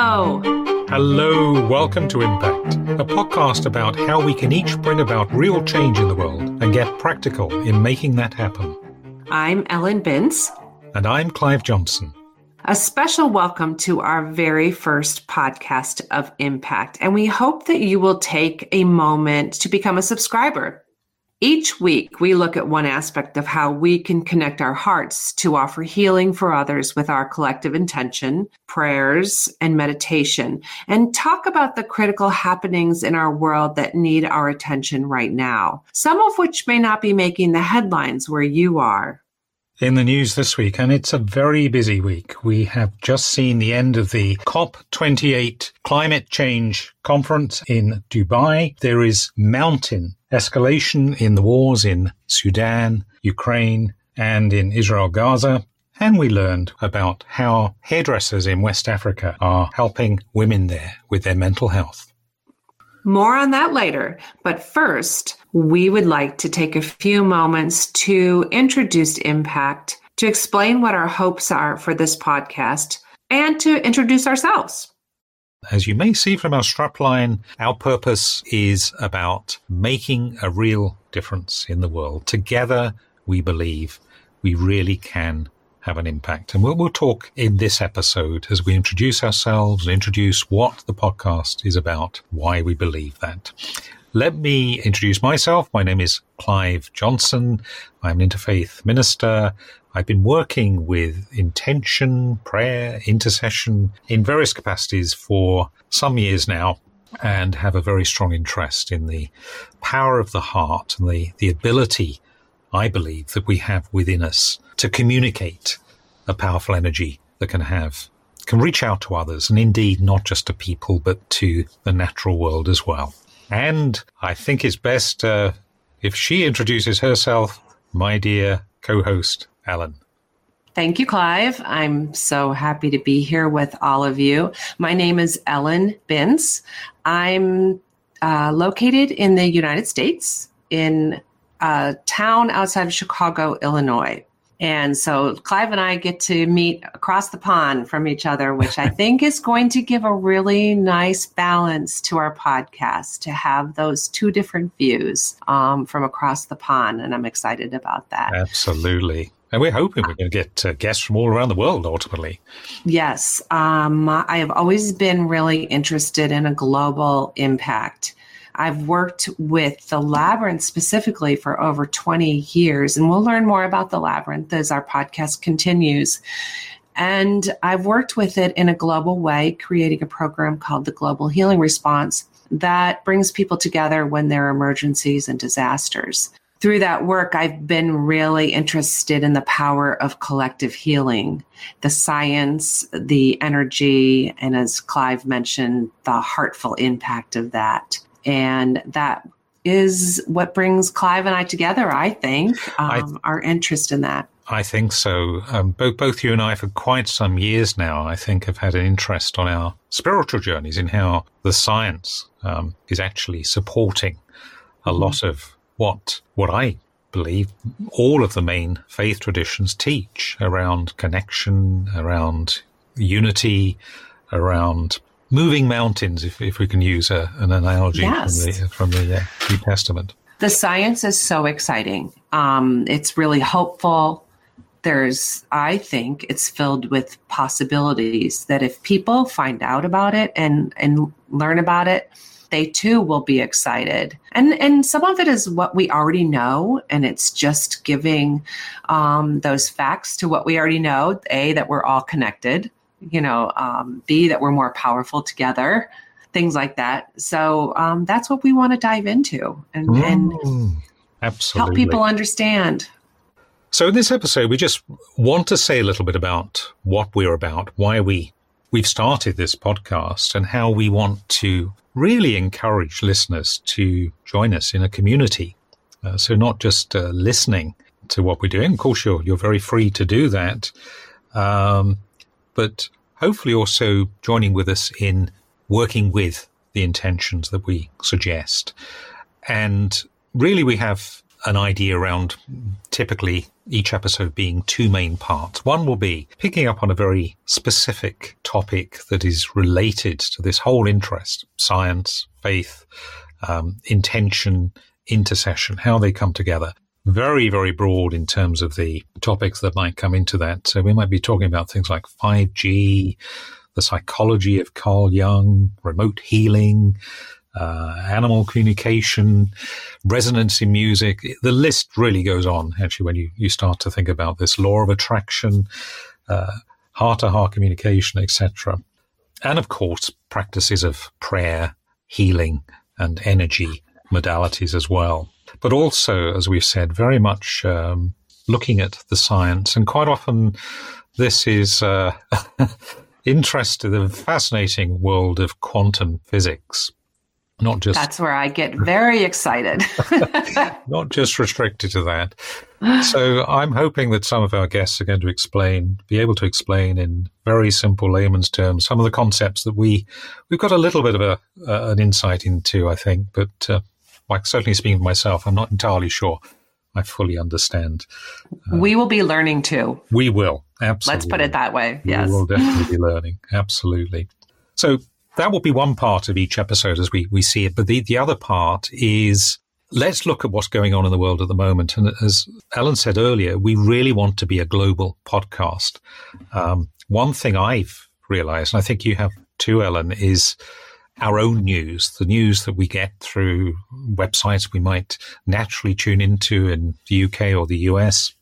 Hello. Hello. Welcome to Impact, a podcast about how we can each bring about real change in the world and get practical in making that happen. I'm Ellen Bince. And I'm Clive Johnson. A special welcome to our very first podcast of Impact, and we hope that you will take a moment to become a subscriber. Each week, we look at one aspect of how we can connect our hearts to offer healing for others with our collective intention, prayers, and meditation, and talk about the critical happenings in our world that need our attention right now, some of which may not be making the headlines where you are. In the news this week, and it's a very busy week, we have just seen the end of the COP28 climate change conference in Dubai. There is mountain escalation in the wars in Sudan, Ukraine, and in Israel-Gaza. And we learned about how hairdressers in West Africa are helping women there with their mental health. More on that later, but first, we would like to take a few moments to introduce Impact, to explain what our hopes are for this podcast, and to introduce ourselves. As you may see from our strapline, our purpose is about making a real difference in the world. Together, we believe we really can have an impact. And we'll talk in this episode as we introduce ourselves and introduce what the podcast is about, why we believe that. Let me introduce myself. My name is Clive Johnson. I'm an interfaith minister. I've been working with intention, prayer, intercession in various capacities for some years now, and have a very strong interest in the power of the heart and the ability, I believe, that we have within us to communicate a powerful energy that can reach out to others, and indeed not just to people, but to the natural world as well. And I think it's best if she introduces herself, my dear co-host, Ellen. Thank you, Clive. I'm so happy to be here with all of you. My name is Ellen Bince. I'm located in the United States in a town outside of Chicago, Illinois. And so Clive and I get to meet across the pond from each other, which I think is going to give a really nice balance to our podcast, to have those two different views from across the pond. And I'm excited about that. Absolutely. And we're hoping we're going to get guests from all around the world, ultimately. Yes. I have always been really interested in a global impact. I've worked with the Labyrinth specifically for over 20 years, and we'll learn more about the Labyrinth as our podcast continues. And I've worked with it in a global way, creating a program called the Global Healing Response that brings people together when there are emergencies and disasters. Through that work, I've been really interested in the power of collective healing, the science, the energy, and as Clive mentioned, the heartful impact of that. And that is what brings Clive and I together, I think, our interest in that. I think so. Both you and I, for quite some years now, I think have had an interest on our spiritual journeys in how the science is actually supporting a lot of what I believe all of the main faith traditions teach around connection, around unity, around moving mountains, if we can use an analogy. Yes. from the New Testament. The science is so exciting. It's really hopeful. I think it's filled with possibilities that if people find out about it and learn about it, they too will be excited. And some of it is what we already know, and it's just giving those facts to what we already know, A, that we're all connected, B, that we're more powerful together, things like that. So that's what we want to dive into and help people understand. So in this episode, we just want to say a little bit about what we're about, why we've started this podcast, and how we want to really encourage listeners to join us in a community. So not just listening to what we're doing. Of course, you're very free to do that. But hopefully also joining with us in working with the intentions that we suggest. And really, we have an idea around typically each episode being two main parts. One will be picking up on a very specific topic that is related to this whole interest, science, faith, intention, intercession, how they come together. Very, very broad in terms of the topics that might come into that. So we might be talking about things like 5G, the psychology of Carl Jung, remote healing, animal communication, resonance in music. The list really goes on, actually, when you start to think about this law of attraction, heart-to-heart communication, etc. And, of course, practices of prayer, healing, and energy modalities as well. But also, as we've said, very much looking at the science. And quite often this is interest in the fascinating world of quantum physics. Not just That's where I get very excited. Not just restricted to that. So I'm hoping that some of our guests are going to be able to explain in very simple layman's terms some of the concepts that we've got a little bit of an insight into, I think, but like certainly speaking for myself, I'm not entirely sure I fully understand. We will be learning too. We will, absolutely. Let's put it that way, yes. We will definitely be learning, absolutely. So that will be one part of each episode as we see it. But the other part is, let's look at what's going on in the world at the moment. And as Ellen said earlier, we really want to be a global podcast. One thing I've realized, and I think you have too, Ellen, is our own news, the news that we get through websites we might naturally tune into in the UK or the US.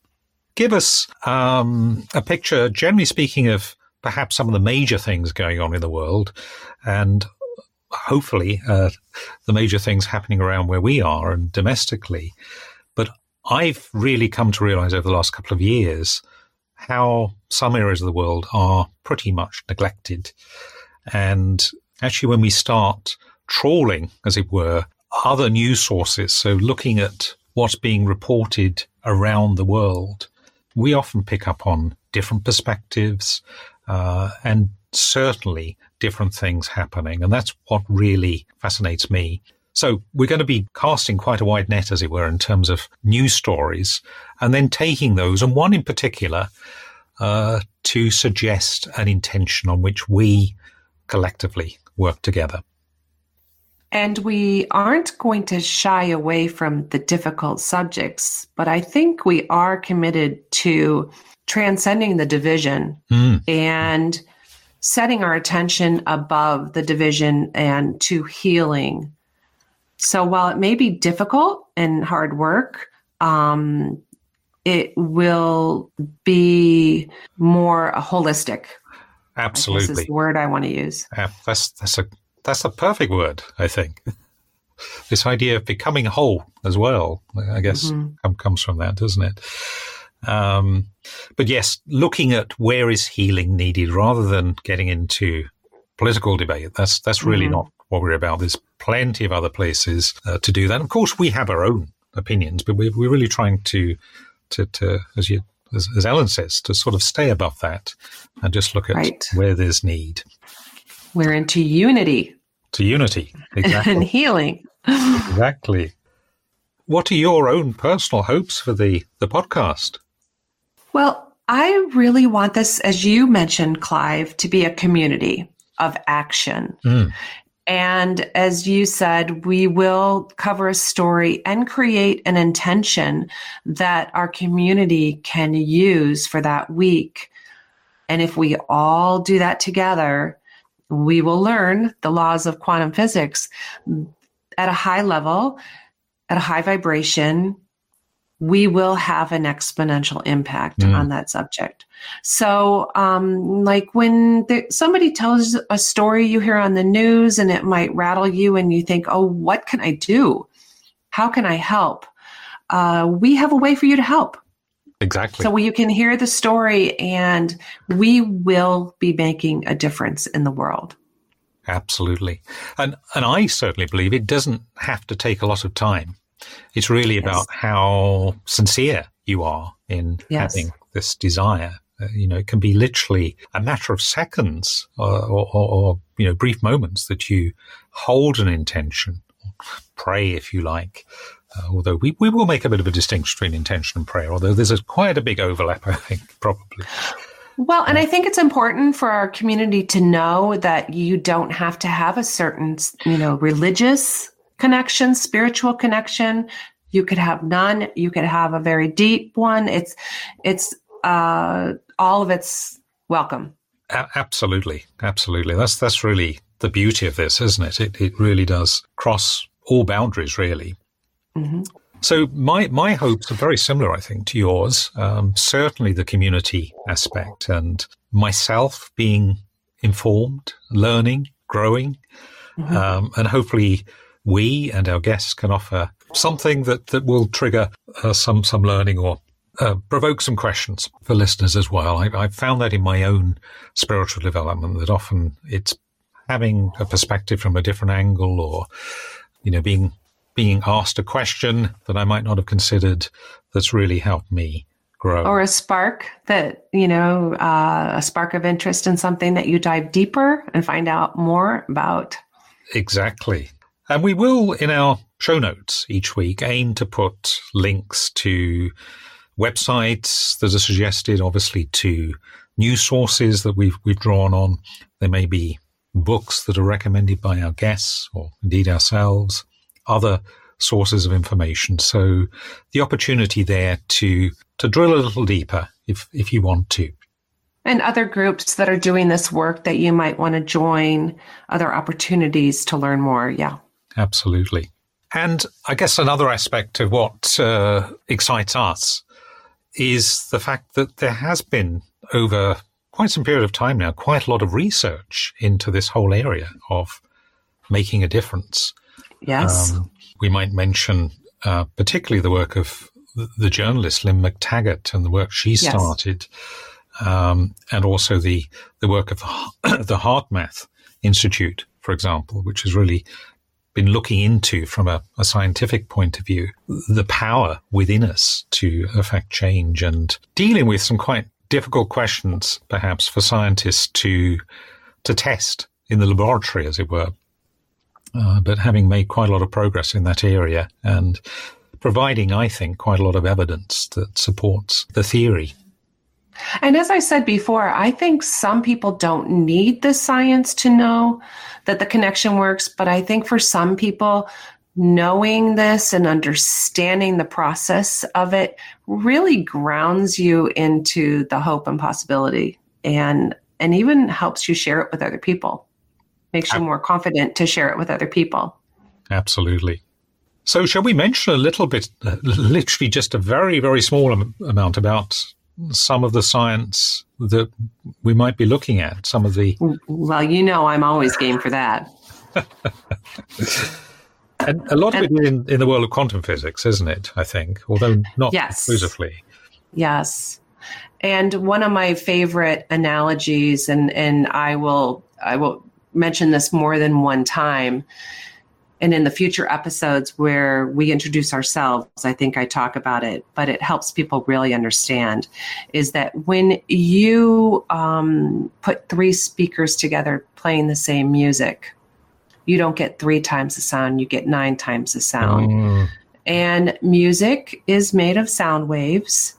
Give us a picture, generally speaking, of perhaps some of the major things going on in the world and hopefully the major things happening around where we are and domestically. But I've really come to realize over the last couple of years how some areas of the world are pretty much neglected. And actually, when we start trawling, as it were, other news sources, so looking at what's being reported around the world, we often pick up on different perspectives and certainly different things happening. And that's what really fascinates me. So we're going to be casting quite a wide net, as it were, in terms of news stories, and then taking those, and one in particular, to suggest an intention on which we collectively work together. And we aren't going to shy away from the difficult subjects, but I think we are committed to transcending the division and setting our attention above the division and to healing. So while it may be difficult and hard work, it will be more holistic. Absolutely. This is the word I want to use. That's the perfect word, I think. This idea of becoming whole as well, I guess, comes from that, doesn't it? But yes, looking at where is healing needed rather than getting into political debate. That's really not what we're about. There's plenty of other places to do that. Of course, we have our own opinions, but we're really trying to as Ellen says, to sort of stay above that and just look at where there's need. We're into unity. To unity, exactly. And healing. Exactly. What are your own personal hopes for the podcast? Well, I really want this, as you mentioned, Clive, to be a community of action. Mm. And as you said, we will cover a story and create an intention that our community can use for that week. And if we all do that together, we will learn the laws of quantum physics at a high level, at a high vibration. We will have an exponential impact on that subject. So like when somebody tells a story you hear on the news and it might rattle you and you think, oh, what can I do? How can I help? We have a way for you to help. Exactly. So you can hear the story and we will be making a difference in the world. Absolutely. And I certainly believe it doesn't have to take a lot of time. It's really about how sincere you are in having this desire. It can be literally a matter of seconds or brief moments that you hold an intention, pray if you like, Although we will make a bit of a distinction between intention and prayer, although there's quite a big overlap, I think, probably. Well, and I think it's important for our community to know that you don't have to have a certain, religious connection, spiritual connection. You could have none. You could have a very deep one. It's all of it's welcome. Absolutely. That's really the beauty of this, isn't it? It really does cross all boundaries, really. Mm-hmm. So my hopes are very similar, I think, to yours. Certainly the community aspect and myself being informed, learning, growing, mm-hmm. And hopefully we and our guests can offer something that will trigger some learning or provoke some questions for listeners as well. I found that in my own spiritual development that often it's having a perspective from a different angle or, being asked a question that I might not have considered that's really helped me grow. Or a spark that, a spark of interest in something that you dive deeper and find out more about. Exactly. And we will, in our show notes each week, aim to put links to websites that are suggested, obviously, to news sources that we've drawn on. There may be books that are recommended by our guests or indeed ourselves, other sources of information. So the opportunity there to drill a little deeper if you want to. And other groups that are doing this work that you might want to join, other opportunities to learn more. Yeah. Absolutely. And I guess another aspect of what excites us is the fact that there has been over quite some period of time now, quite a lot of research into this whole area of making a difference. Yes. We might mention particularly the work of the journalist Lynn McTaggart and the work she started, yes. And also the work of the HeartMath Institute, for example, which has really been looking into, from a scientific point of view, the power within us to affect change and dealing with some quite difficult questions, perhaps, for scientists to test in the laboratory, as it were. But having made quite a lot of progress in that area and providing, I think, quite a lot of evidence that supports the theory. And as I said before, I think some people don't need the science to know that the connection works. But I think for some people, knowing this and understanding the process of it really grounds you into the hope and possibility and even helps you share it with other people. Makes you more confident to share it with other people. Absolutely. So shall we mention a little bit, literally just a very, very small amount about some of the science that we might be looking at, some of the... Well, I'm always game for that. And a lot of it is in the world of quantum physics, isn't it, I think, although not exclusively. Yes. And one of my favorite analogies, and I will mention this more than one time, and in the future episodes where we introduce ourselves, I think I talk about it, but it helps people really understand, is that when you put three speakers together playing the same music, you don't get 3 times the sound, you get 9 times the sound. Mm. And music is made of sound waves.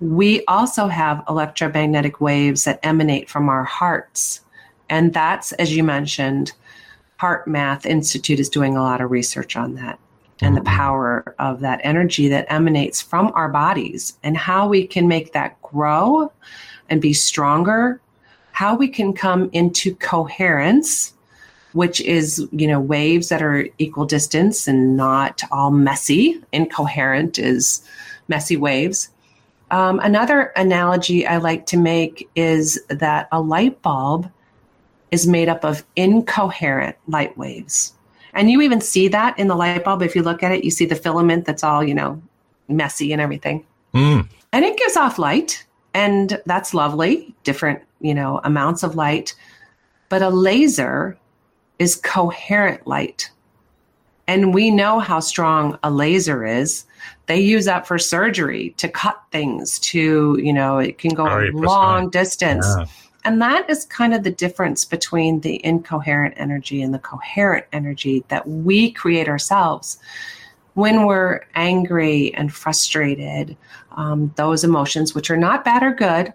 We also have electromagnetic waves that emanate from our hearts. And that's, as you mentioned, HeartMath Institute is doing a lot of research on that and mm-hmm. the power of that energy that emanates from our bodies and how we can make that grow and be stronger, how we can come into coherence, which is, waves that are equal distance and not all messy. Incoherent is messy waves. Another analogy I like to make is that a light bulb is made up of incoherent light waves. And you even see that in the light bulb. If you look at it, you see the filament that's all, messy and everything. Mm. And it gives off light, and that's lovely, different, amounts of light. But a laser is coherent light. And we know how strong a laser is. They use that for surgery to cut things to, it can go a long distance. Yeah. And that is kind of the difference between the incoherent energy and the coherent energy that we create ourselves. when we're angry and frustrated, those emotions, which are not bad or good,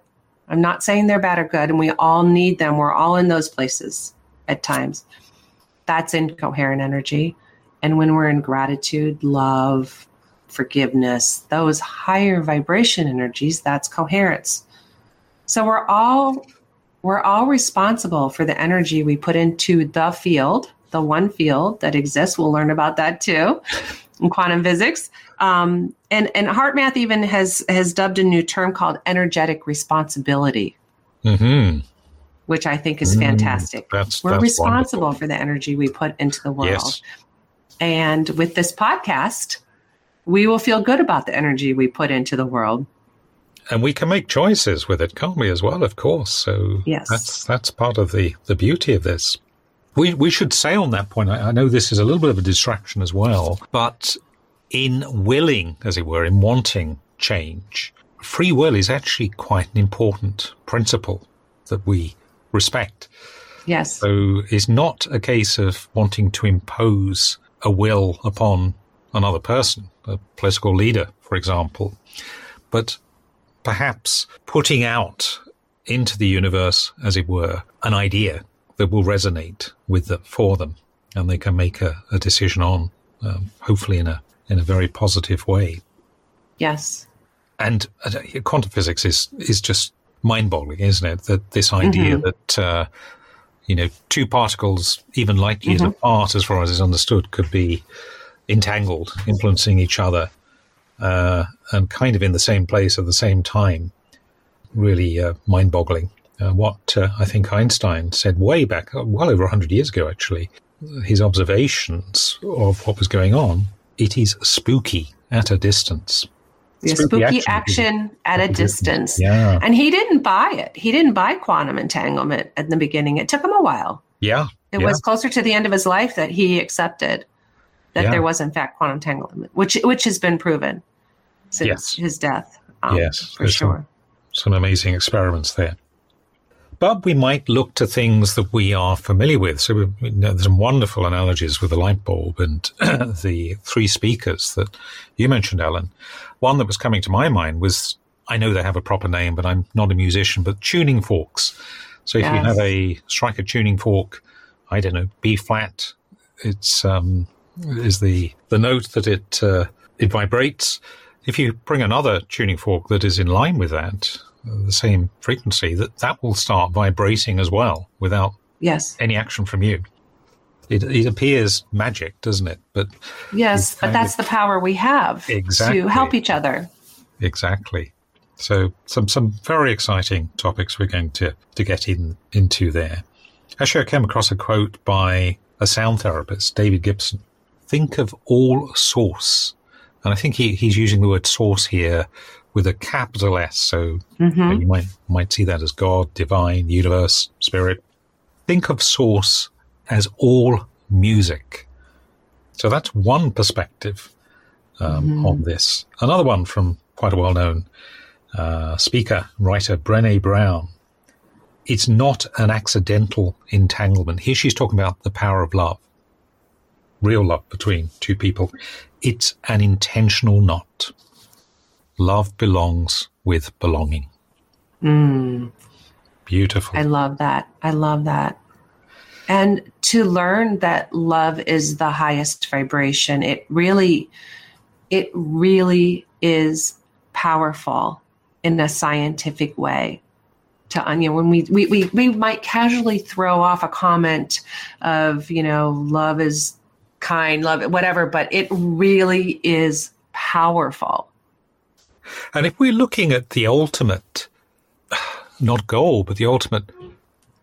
I'm not saying they're bad or good, and we all need them. We're all in those places at times. That's incoherent energy. And when we're in gratitude, love, forgiveness, those higher vibration energies, that's coherence. So we're all responsible for the energy we put into the field, the one field that exists. We'll learn about that too in quantum physics. And HeartMath even has dubbed a new term called energetic responsibility, mm-hmm. which I think is fantastic. We're responsible wonderful. For the energy we put into the world. Yes. And with this podcast, we will feel good about the energy we put into the world. And we can make choices with it, can't we, as well, of course. So yes. that's part of the beauty of this. We should say on that point, I know this is a little bit of a distraction as well, but in willing, as it were, in wanting change, free will is actually quite an important principle that we respect. Yes. So it's not a case of wanting to impose a will upon another person, a political leader, for example, but perhaps putting out into the universe, as it were, an idea that will resonate with them, for them, and they can make a decision on, hopefully in a very positive way. Yes. And quantum physics is just mind-boggling, isn't it? That this idea mm-hmm. that two particles, even light years mm-hmm. apart, as far as is understood, could be entangled, influencing each other, and kind of in the same place at the same time. Really mind-boggling. What I think Einstein said way back, well over 100 years ago, actually, his observations of what was going on, it is spooky at a distance. Yeah, spooky action at a distance. Yeah. And he didn't buy it. He didn't buy quantum entanglement at the beginning. It took him a while. Yeah. It was closer to the end of his life that he accepted that there was, in fact, quantum entanglement, which has been proven since his death. For There's sure. Some amazing experiments there. But we might look to things that we are familiar with. So we know there's some wonderful analogies with the light bulb and the three speakers that you mentioned, Ellen. One that was coming to my mind was, I know they have a proper name, but I'm not a musician, but tuning forks. So if you have strike a tuning fork, I don't know, B flat, it's is the note that it vibrates. If you bring another tuning fork that is in line with that, the same frequency, that will start vibrating as well without any action from you. It appears magic, doesn't it? But yes, but that's the power we have to help each other. Exactly. So some very exciting topics we're going to get into there. Actually, I came across a quote by a sound therapist, David Gibson. Think of all source. And I think he's using the word source here with a capital S, so you might see that as God, divine, universe, spirit. Think of source as all music. So that's one perspective on this. Another one from quite a well-known speaker, writer, Brené Brown. It's not an accidental entanglement. Here she's talking about the power of love, real love between two people. It's an intentional knot. Love belongs with belonging. Beautiful. I love that. And to learn that love is the highest vibration, it really is powerful in a scientific way. When we might casually throw off a comment of, love is kind, love, whatever, but it really is powerful. And if we're looking at the ultimate, not goal, but the ultimate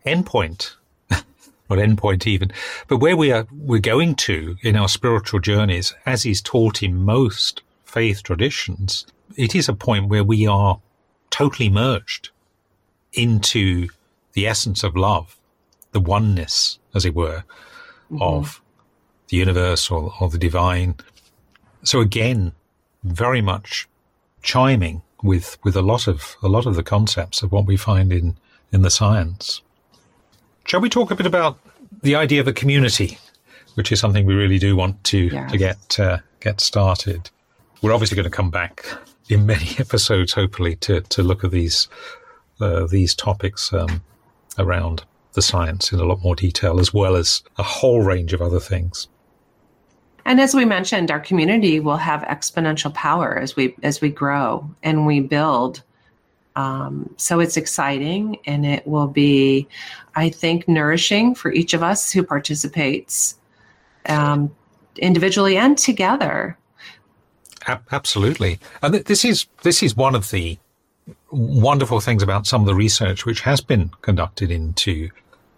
endpoint, not endpoint even, but where we're going to in our spiritual journeys, as is taught in most faith traditions, it is a point where we are totally merged into the essence of love, the oneness, as it were, of the universe or the divine. So again, very much chiming with a lot of the concepts of what we find in the science. Shall we talk a bit about the idea of a community? which is something we really do want to get started. We're obviously going to come back in many episodes, hopefully, to look at these topics around the science in a lot more detail, as well as a whole range of other things. And as we mentioned, our community will have exponential power as we grow and we build. So it's exciting, and it will be, I think, nourishing for each of us who participates individually and together. Absolutely. And this is one of the wonderful things about some of the research which has been conducted into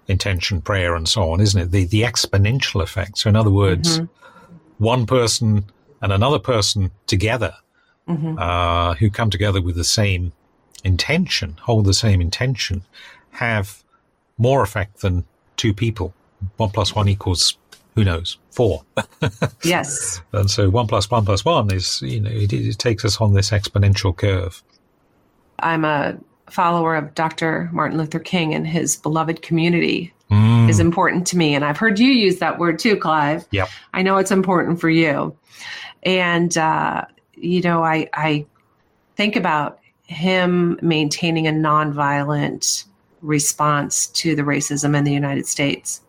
intention, prayer, and so on, isn't it? The exponential effect. So in other words, one person and another person together who come together with the same intention, hold the same intention, have more effect than two people. 1 + 1 equals, who knows, 4. Yes. And so 1 + 1 + 1 is, it takes us on this exponential curve. I'm a follower of Dr. Martin Luther King, and his beloved community is important to me. And I've heard you use that word too, Clive. Yep. I know it's important for you. And, I think about him maintaining a nonviolent response to the racism in the United States.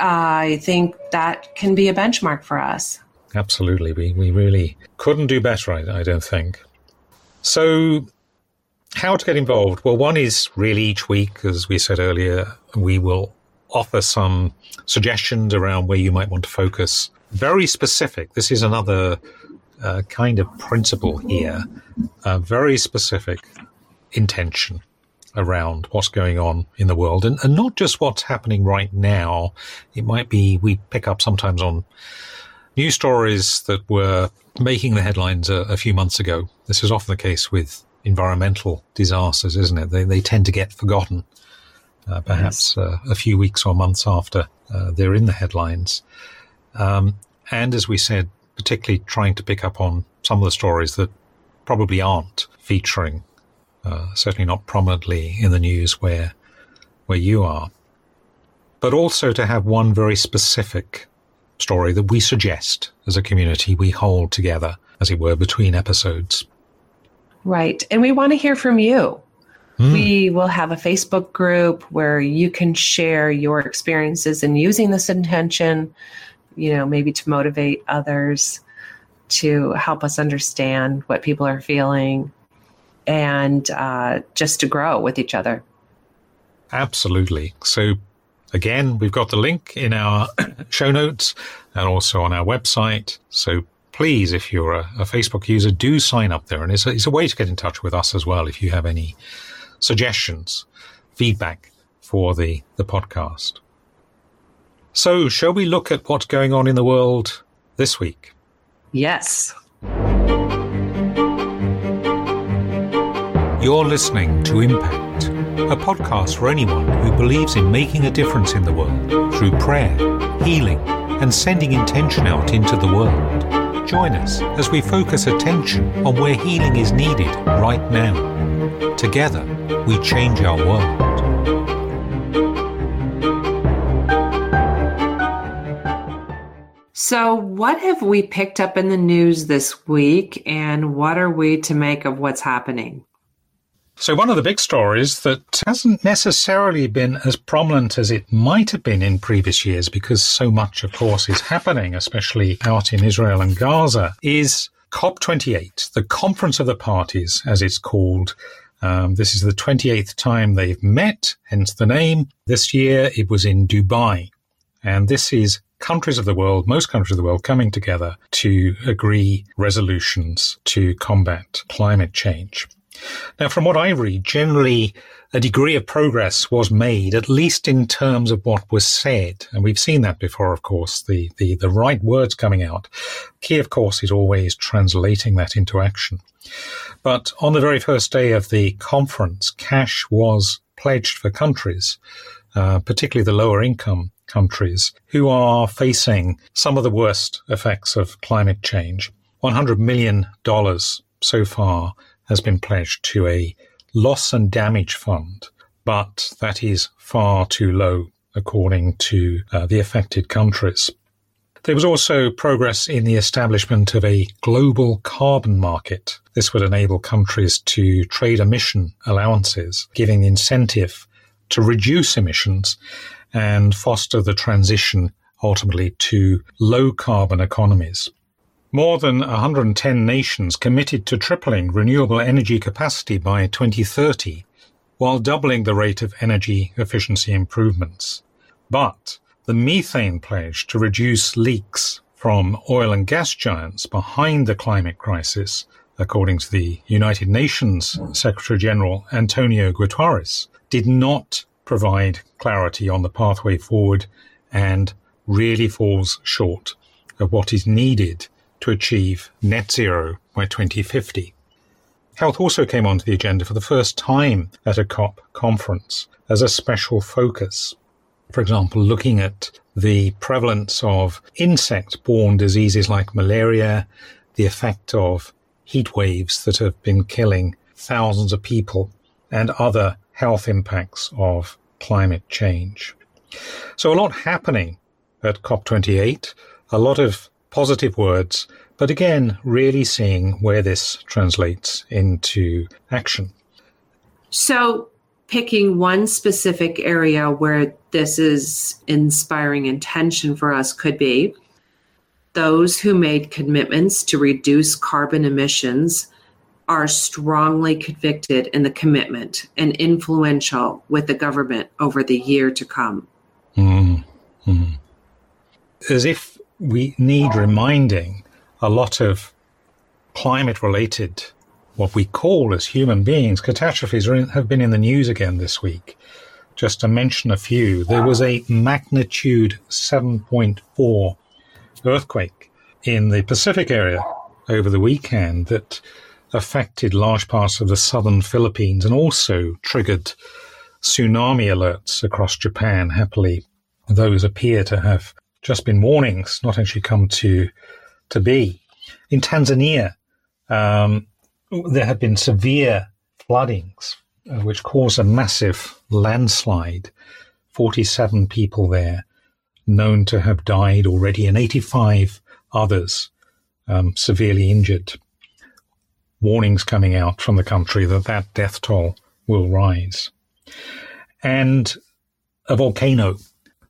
I think that can be a benchmark for us. Absolutely. We really couldn't do better, I don't think. So how to get involved? Well, one is really each week, as we said earlier, we will offer some suggestions around where you might want to focus. Very specific. This is another kind of principle here. A very specific intention around what's going on in the world, and not just what's happening right now. It might be we pick up sometimes on news stories that were making the headlines a few months ago. This is often the case with environmental disasters, isn't it? They tend to get forgotten, perhaps a few weeks or months after they're in the headlines. And as we said, particularly trying to pick up on some of the stories that probably aren't featuring, certainly not prominently in the news where you are, but also to have one very specific story that we suggest as a community we hold together, as it were, between episodes. Right. And we want to hear from you. We will have a Facebook group where you can share your experiences in using this intention, maybe to motivate others, to help us understand what people are feeling, and just to grow with each other. Absolutely. So again, we've got the link in our show notes and also on our website. So please, if you're a Facebook user, do sign up there. And it's a way to get in touch with us as well if you have any suggestions, feedback for the podcast. So shall we look at what's going on in the world this week? Yes. You're listening to Impact, a podcast for anyone who believes in making a difference in the world through prayer, healing, and sending intention out into the world. Join us as we focus attention on where healing is needed right now. Together, we change our world. So what have we picked up in the news this week, and what are we to make of what's happening? So one of the big stories that hasn't necessarily been as prominent as it might have been in previous years, because so much, of course, is happening, especially out in Israel and Gaza, is COP28, the Conference of the Parties, as it's called. This is the 28th time they've met, hence the name. This year it was in Dubai. And this is countries of the world, most countries of the world, coming together to agree resolutions to combat climate change. Now, from what I read, generally a degree of progress was made, at least in terms of what was said. And we've seen that before, of course, the right words coming out. Key, of course, is always translating that into action. But on the very first day of the conference, cash was pledged for countries, particularly the lower income countries, who are facing some of the worst effects of climate change. $100 million so far has been pledged to a loss and damage fund, but that is far too low according to the affected countries. There was also progress in the establishment of a global carbon market. This would enable countries to trade emission allowances, giving the incentive to reduce emissions and foster the transition ultimately to low carbon economies. More than 110 nations committed to tripling renewable energy capacity by 2030, while doubling the rate of energy efficiency improvements. But the methane pledge to reduce leaks from oil and gas giants behind the climate crisis, according to the United Nations Secretary-General Antonio Guterres, did not provide clarity on the pathway forward and really falls short of what is needed to achieve net zero by 2050. Health also came onto the agenda for the first time at a COP conference as a special focus. For example, looking at the prevalence of insect-borne diseases like malaria, the effect of heat waves that have been killing thousands of people, and other health impacts of climate change. So a lot happening at COP28, a lot of positive words, but again, really seeing where this translates into action. So picking one specific area where this is inspiring intention for us could be those who made commitments to reduce carbon emissions are strongly convicted in the commitment and influential with the government over the year to come. Mm-hmm. As if we need reminding, a lot of climate-related, what we call as human beings, catastrophes have been in the news again this week. Just to mention a few, there was a magnitude 7.4 earthquake in the Pacific area over the weekend that affected large parts of the southern Philippines and also triggered tsunami alerts across Japan. Happily, those appear to have just been warnings, not actually come to be. In Tanzania, there have been severe floodings, which caused a massive landslide. 47 people there known to have died already and 85 others severely injured. Warnings coming out from the country that death toll will rise. And a volcano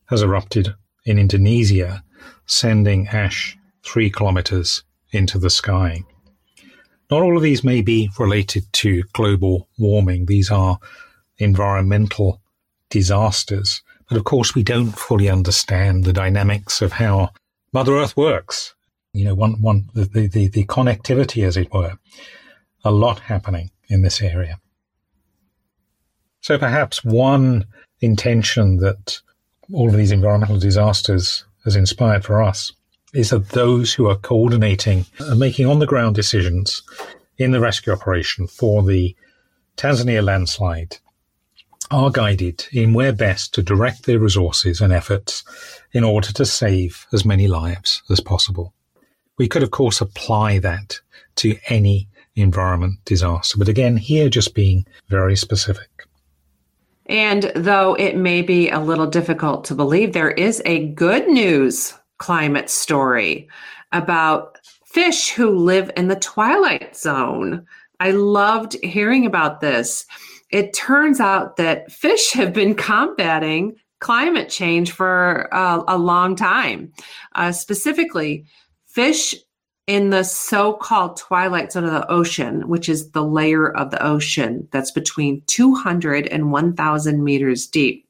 has erupted in Indonesia, sending ash 3 kilometers into the sky. Not all of these may be related to global warming. These are environmental disasters. But of course, we don't fully understand the dynamics of how Mother Earth works. You know, the connectivity, as it were. A lot happening in this area. So perhaps one intention that all of these environmental disasters has inspired for us is that those who are coordinating and making on-the-ground decisions in the rescue operation for the Tanzania landslide are guided in where best to direct their resources and efforts in order to save as many lives as possible. We could, of course, apply that to any environment disaster, but again, here just being very specific. And though it may be a little difficult to believe, there is a good news climate story about fish who live in the twilight zone. I loved hearing about this. It turns out that fish have been combating climate change for a long time. Specifically, fish in the so-called twilight zone of the ocean, which is the layer of the ocean that's between 200 and 1,000 meters deep.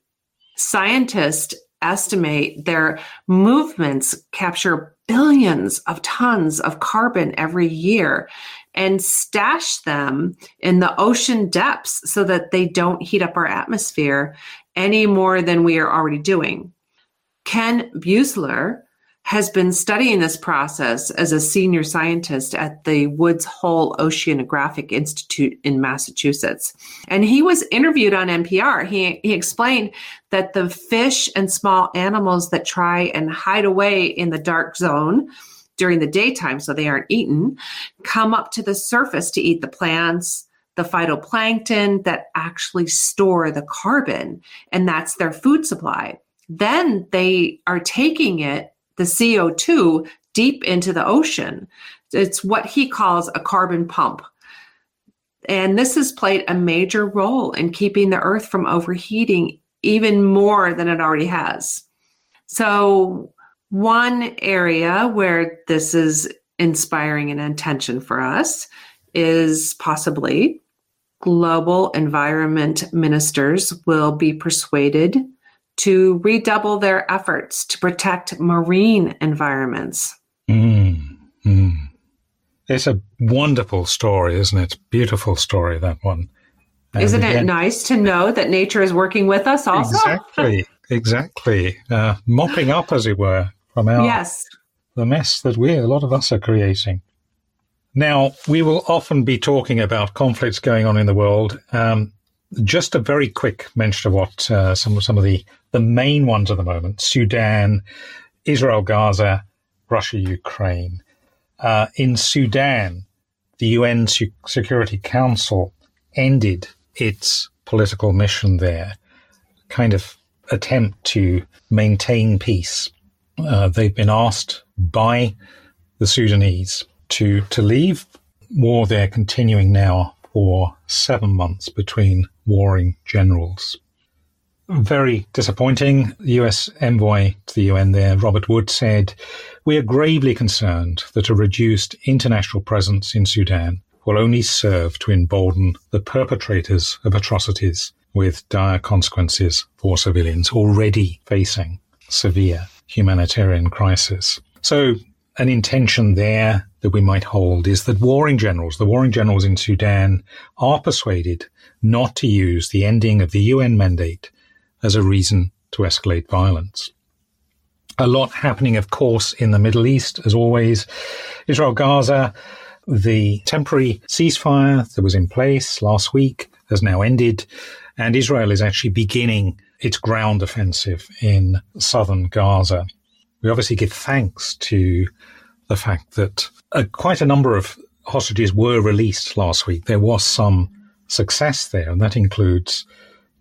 Scientists estimate their movements capture billions of tons of carbon every year and stash them in the ocean depths so that they don't heat up our atmosphere any more than we are already doing. Ken Busler has been studying this process as a senior scientist at the Woods Hole Oceanographic Institute in Massachusetts. And he was interviewed on NPR. He explained that the fish and small animals that try and hide away in the dark zone during the daytime so they aren't eaten, come up to the surface to eat the plants, the phytoplankton that actually store the carbon, and that's their food supply. Then they are taking it the CO2 deep into the ocean. It's what he calls a carbon pump. And this has played a major role in keeping the earth from overheating even more than it already has. So one area where this is inspiring an intention for us is possibly global environment ministers will be persuaded to redouble their efforts to protect marine environments. It's a wonderful story, isn't it? Beautiful story, that one. And isn't it nice to know that nature is working with us also? Exactly. Mopping up, as it were, from the mess that a lot of us are creating. Now, we will often be talking about conflicts going on in the world. Just a very quick mention of what some of the main ones at the moment: Sudan, Israel, Gaza, Russia, Ukraine. In Sudan, the UN Security Council ended its political mission there, kind of attempt to maintain peace. They've been asked by the Sudanese to leave. War there continuing now for 7 months between warring generals. Very disappointing. The US envoy to the UN there, Robert Wood, said, "We are gravely concerned that a reduced international presence in Sudan will only serve to embolden the perpetrators of atrocities with dire consequences for civilians already facing severe humanitarian crisis." So an intention there that we might hold is that the warring generals in Sudan are persuaded not to use the ending of the UN mandate as a reason to escalate violence. A lot happening, of course, in the Middle East, as always. Israel, Gaza, the temporary ceasefire that was in place last week has now ended, and Israel is actually beginning its ground offensive in southern Gaza. We obviously give thanks to the fact that quite a number of hostages were released last week. There was some success there, and that includes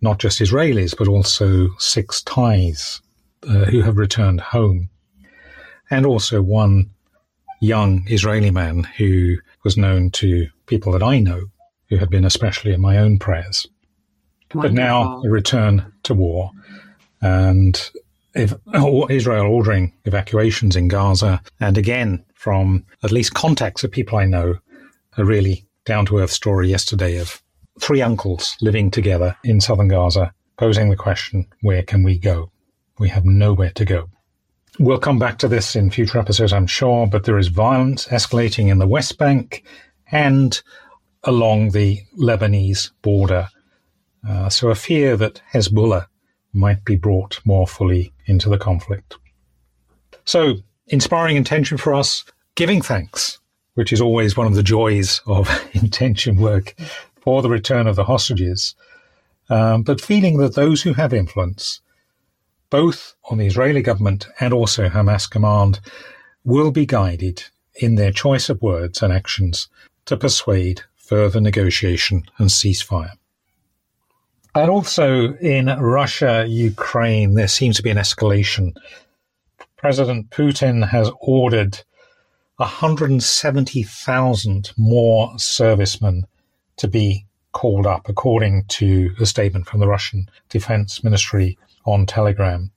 not just Israelis, but also 6 Thais who have returned home. And also one young Israeli man who was known to people that I know, who had been especially in my own prayers. Wonderful. But now a return to war, and Israel ordering evacuations in Gaza. And again, from at least contacts of people I know, a really down-to-earth story yesterday of 3 uncles living together in southern Gaza, posing the question, where can we go? We have nowhere to go. We'll come back to this in future episodes, I'm sure, but there is violence escalating in the West Bank and along the Lebanese border. So a fear that Hezbollah might be brought more fully into the conflict. So, inspiring intention for us, giving thanks, which is always one of the joys of intention work, for the return of the hostages, but feeling that those who have influence, both on the Israeli government and also Hamas command, will be guided in their choice of words and actions to persuade further negotiation and ceasefire. And also in Russia, Ukraine, there seems to be an escalation. President Putin has ordered 170,000 more servicemen to be called up, according to a statement from the Russian Defense Ministry on Telegram.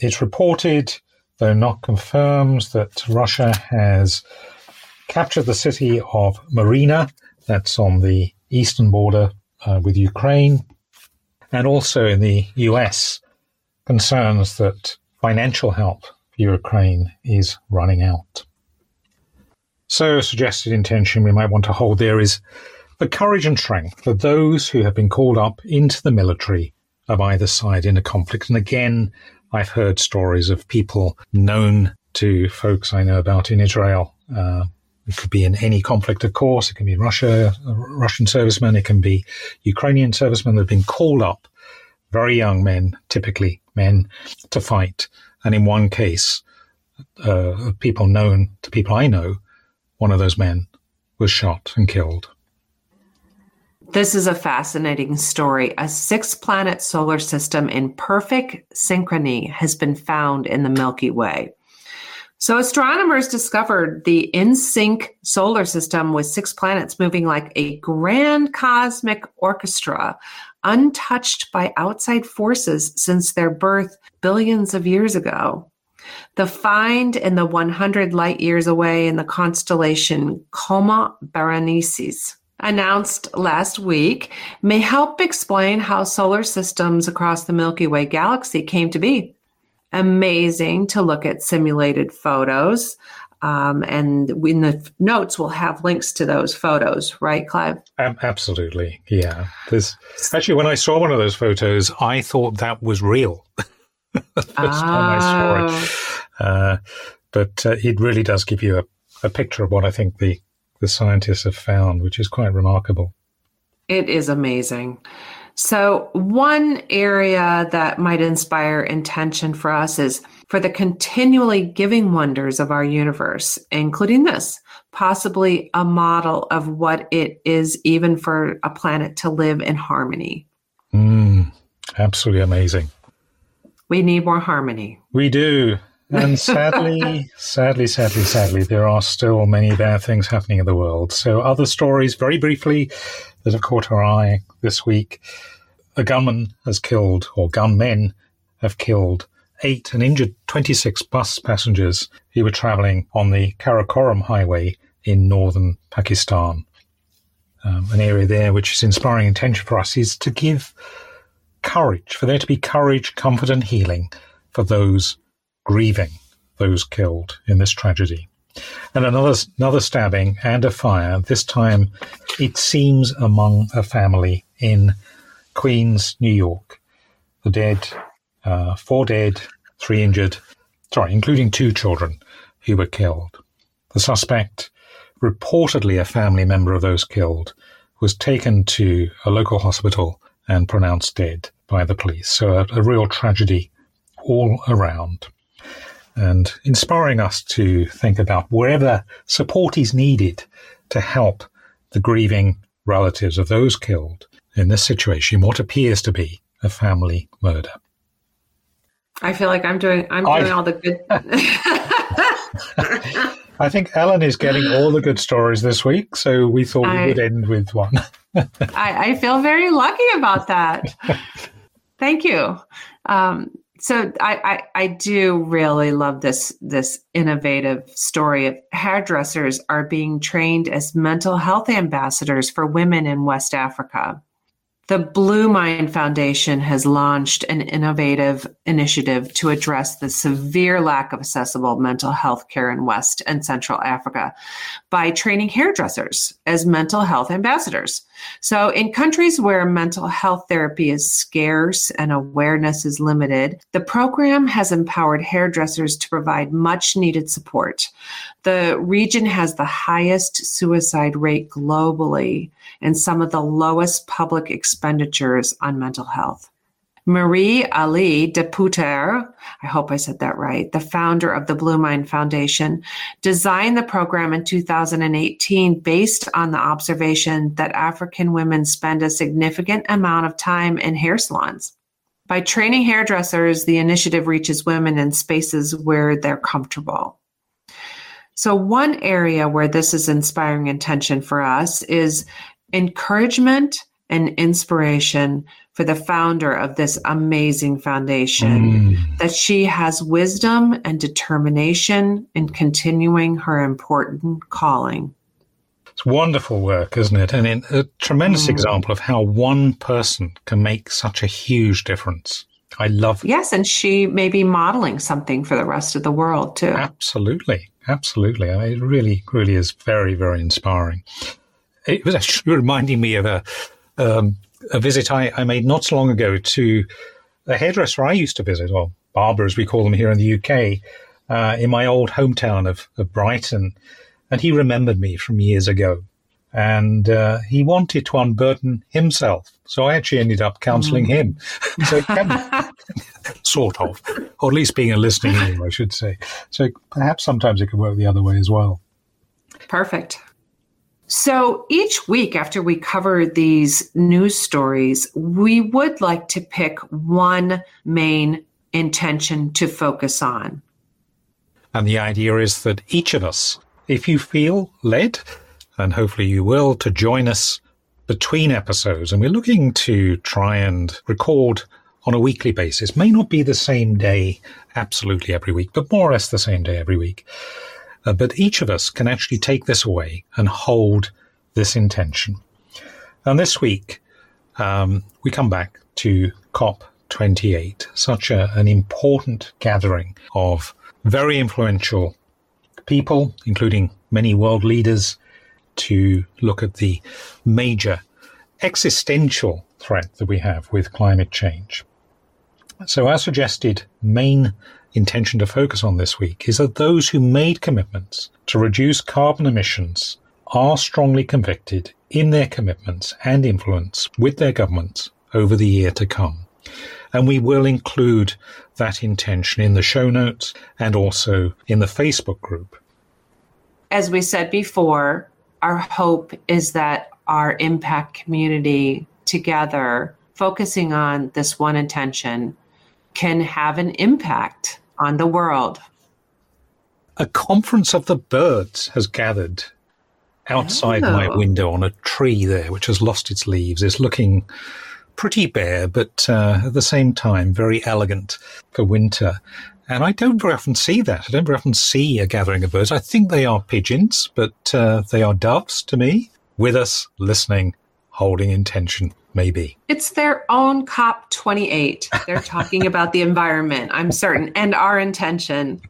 It's reported, though not confirmed, that Russia has captured the city of Marina, that's on the eastern border with Ukraine. And also in the US, concerns that financial help for Ukraine is running out. So a suggested intention we might want to hold there is the courage and strength for those who have been called up into the military of either side in a conflict. And again, I've heard stories of people known to folks I know about in Israel. It could be in any conflict, of course. It can be Russian servicemen. It can be Ukrainian servicemen that have been called up, very young men, typically men, to fight. And in one case, people known to people I know, one of those men was shot and killed. This is a fascinating story. A 6-planet solar system in perfect synchrony has been found in the Milky Way. So astronomers discovered the in-sync solar system with 6 planets moving like a grand cosmic orchestra, untouched by outside forces since their birth billions of years ago. The find in the 100 light years away in the constellation Coma Berenices, announced last week, may help explain how solar systems across the Milky Way galaxy came to be. Amazing to look at simulated photos. And in the notes, we'll have links to those photos, right, Clive? Absolutely. Yeah. Actually, when I saw one of those photos, I thought that was real. The first time I saw it. But it really does give you a picture of what I think the scientists have found, which is quite remarkable. It is amazing. So one area that might inspire intention for us is for the continually giving wonders of our universe, including this, possibly a model of what it is even for a planet to live in harmony. Absolutely amazing. We need more harmony. We do. And sadly, sadly, there are still many bad things happening in the world. So other stories, very briefly, that have caught our eye this week. A gunman has killed, or gunmen have killed, 8 and injured 26 bus passengers who were travelling on the Karakoram Highway in northern Pakistan. An area there which is inspiring intention for us is to give courage, for there to be courage, comfort and healing for those grieving those killed in this tragedy. And another stabbing and a fire, this time it seems among a family in Queens, New York. The dead, 4 dead, 3 injured, including 2 children who were killed. The suspect, reportedly a family member of those killed, was taken to a local hospital and pronounced dead by the police. So a real tragedy all around, and inspiring us to think about wherever support is needed to help the grieving relatives of those killed in this situation, what appears to be a family murder. I feel like I'm doing all the good. I think Ellen is getting all the good stories this week, so we thought we would end with one. I feel very lucky about that. Thank you. So I do really love this innovative story of hairdressers are being trained as mental health ambassadors for women in West Africa. The Blue Mind Foundation has launched an innovative initiative to address the severe lack of accessible mental health care in West and Central Africa by training hairdressers as mental health ambassadors. So in countries where mental health therapy is scarce and awareness is limited, the program has empowered hairdressers to provide much needed support. The region has the highest suicide rate globally and some of the lowest public expenditures on mental health. Marie Ali de Putter, I hope I said that right, the founder of the Blue Mind Foundation, designed the program in 2018 based on the observation that African women spend a significant amount of time in hair salons. By training hairdressers, the initiative reaches women in spaces where they're comfortable. So one area where this is inspiring intention for us is encouragement and inspiration for the founder of this amazing foundation, that she has wisdom and determination in continuing her important calling. It's wonderful work, isn't it? And a tremendous example of how one person can make such a huge difference. I love it. Yes, and she may be modeling something for the rest of the world too. Absolutely, absolutely. I mean, it really, really is very, very inspiring. It was actually reminding me of a visit I made not so long ago to a hairdresser I used to visit, or barber as we call them here in the UK, in my old hometown of Brighton. And he remembered me from years ago. And he wanted to unburden himself. So I actually ended up counselling him. So sort of, or at least being a listening ear, I should say. So perhaps sometimes it could work the other way as well. Perfect. So each week after we cover these news stories, we would like to pick one main intention to focus on. And the idea is that each of us, if you feel led, and hopefully you will, to join us between episodes, and we're looking to try and record on a weekly basis. May not be the same day absolutely every week, but more or less the same day every week. But each of us can actually take this away and hold this intention. And this week, we come back to COP28, such an important gathering of very influential people, including many world leaders, to look at the major existential threat that we have with climate change. So our suggested main intention to focus on this week is that those who made commitments to reduce carbon emissions are strongly convicted in their commitments and influence with their governments over the year to come. And we will include that intention in the show notes and also in the Facebook group. As we said before, our hope is that our impact community together, focusing on this one intention, can have an impact on the world. A conference of the birds has gathered outside my window on a tree there, which has lost its leaves. It's looking pretty bare, but at the same time, very elegant for winter. And I don't very often see that. I don't very often see a gathering of birds. I think they are pigeons, but they are doves to me, with us listening, holding intention, maybe. It's their own COP28. They're talking about the environment, I'm certain, and our intention.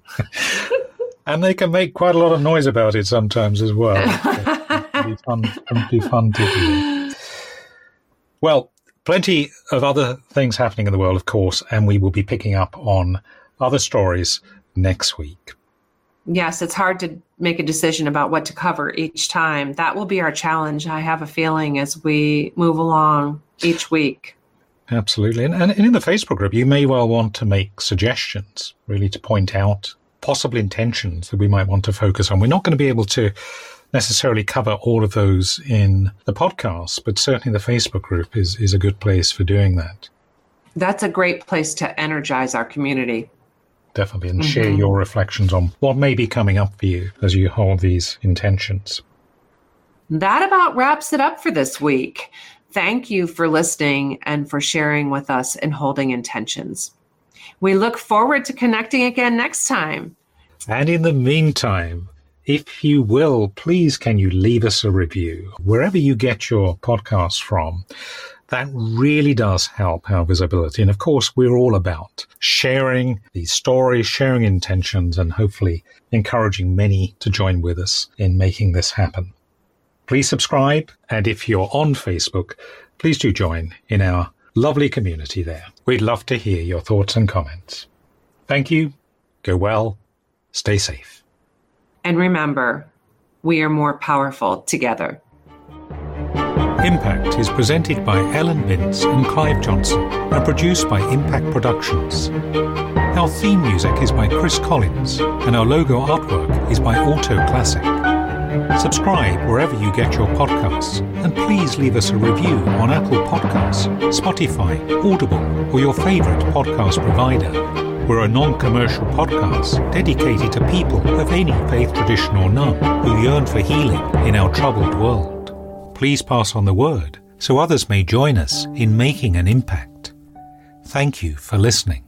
And they can make quite a lot of noise about it sometimes as well. It'll be fun to hear. Well, plenty of other things happening in the world, of course, and we will be picking up on other stories next week. Yes, it's hard to make a decision about what to cover each time. That will be our challenge, I have a feeling, as we move along each week. Absolutely. And in the Facebook group, you may well want to make suggestions, really, to point out possible intentions that we might want to focus on. We're not going to be able to necessarily cover all of those in the podcast, but certainly the Facebook group is a good place for doing that. That's a great place to energize our community. Definitely, and share your reflections on what may be coming up for you as you hold these intentions. That about wraps it up for this week. Thank you for listening and for sharing with us and holding intentions. We look forward to connecting again next time. And in the meantime, if you will, please can you leave us a review wherever you get your podcasts from. That really does help our visibility. And of course, we're all about sharing these stories, sharing intentions, and hopefully encouraging many to join with us in making this happen. Please subscribe. And if you're on Facebook, please do join in our lovely community there. We'd love to hear your thoughts and comments. Thank you. Go well. Stay safe. And remember, we are more powerful together. Impact is presented by Ellen Bince and Clive Johnson and produced by Impact Productions. Our theme music is by Chris Collins and our logo artwork is by Auto Classic. Subscribe wherever you get your podcasts and please leave us a review on Apple Podcasts, Spotify, Audible or your favourite podcast provider. We're a non-commercial podcast dedicated to people of any faith, tradition or none who yearn for healing in our troubled world. Please pass on the word so others may join us in making an impact. Thank you for listening.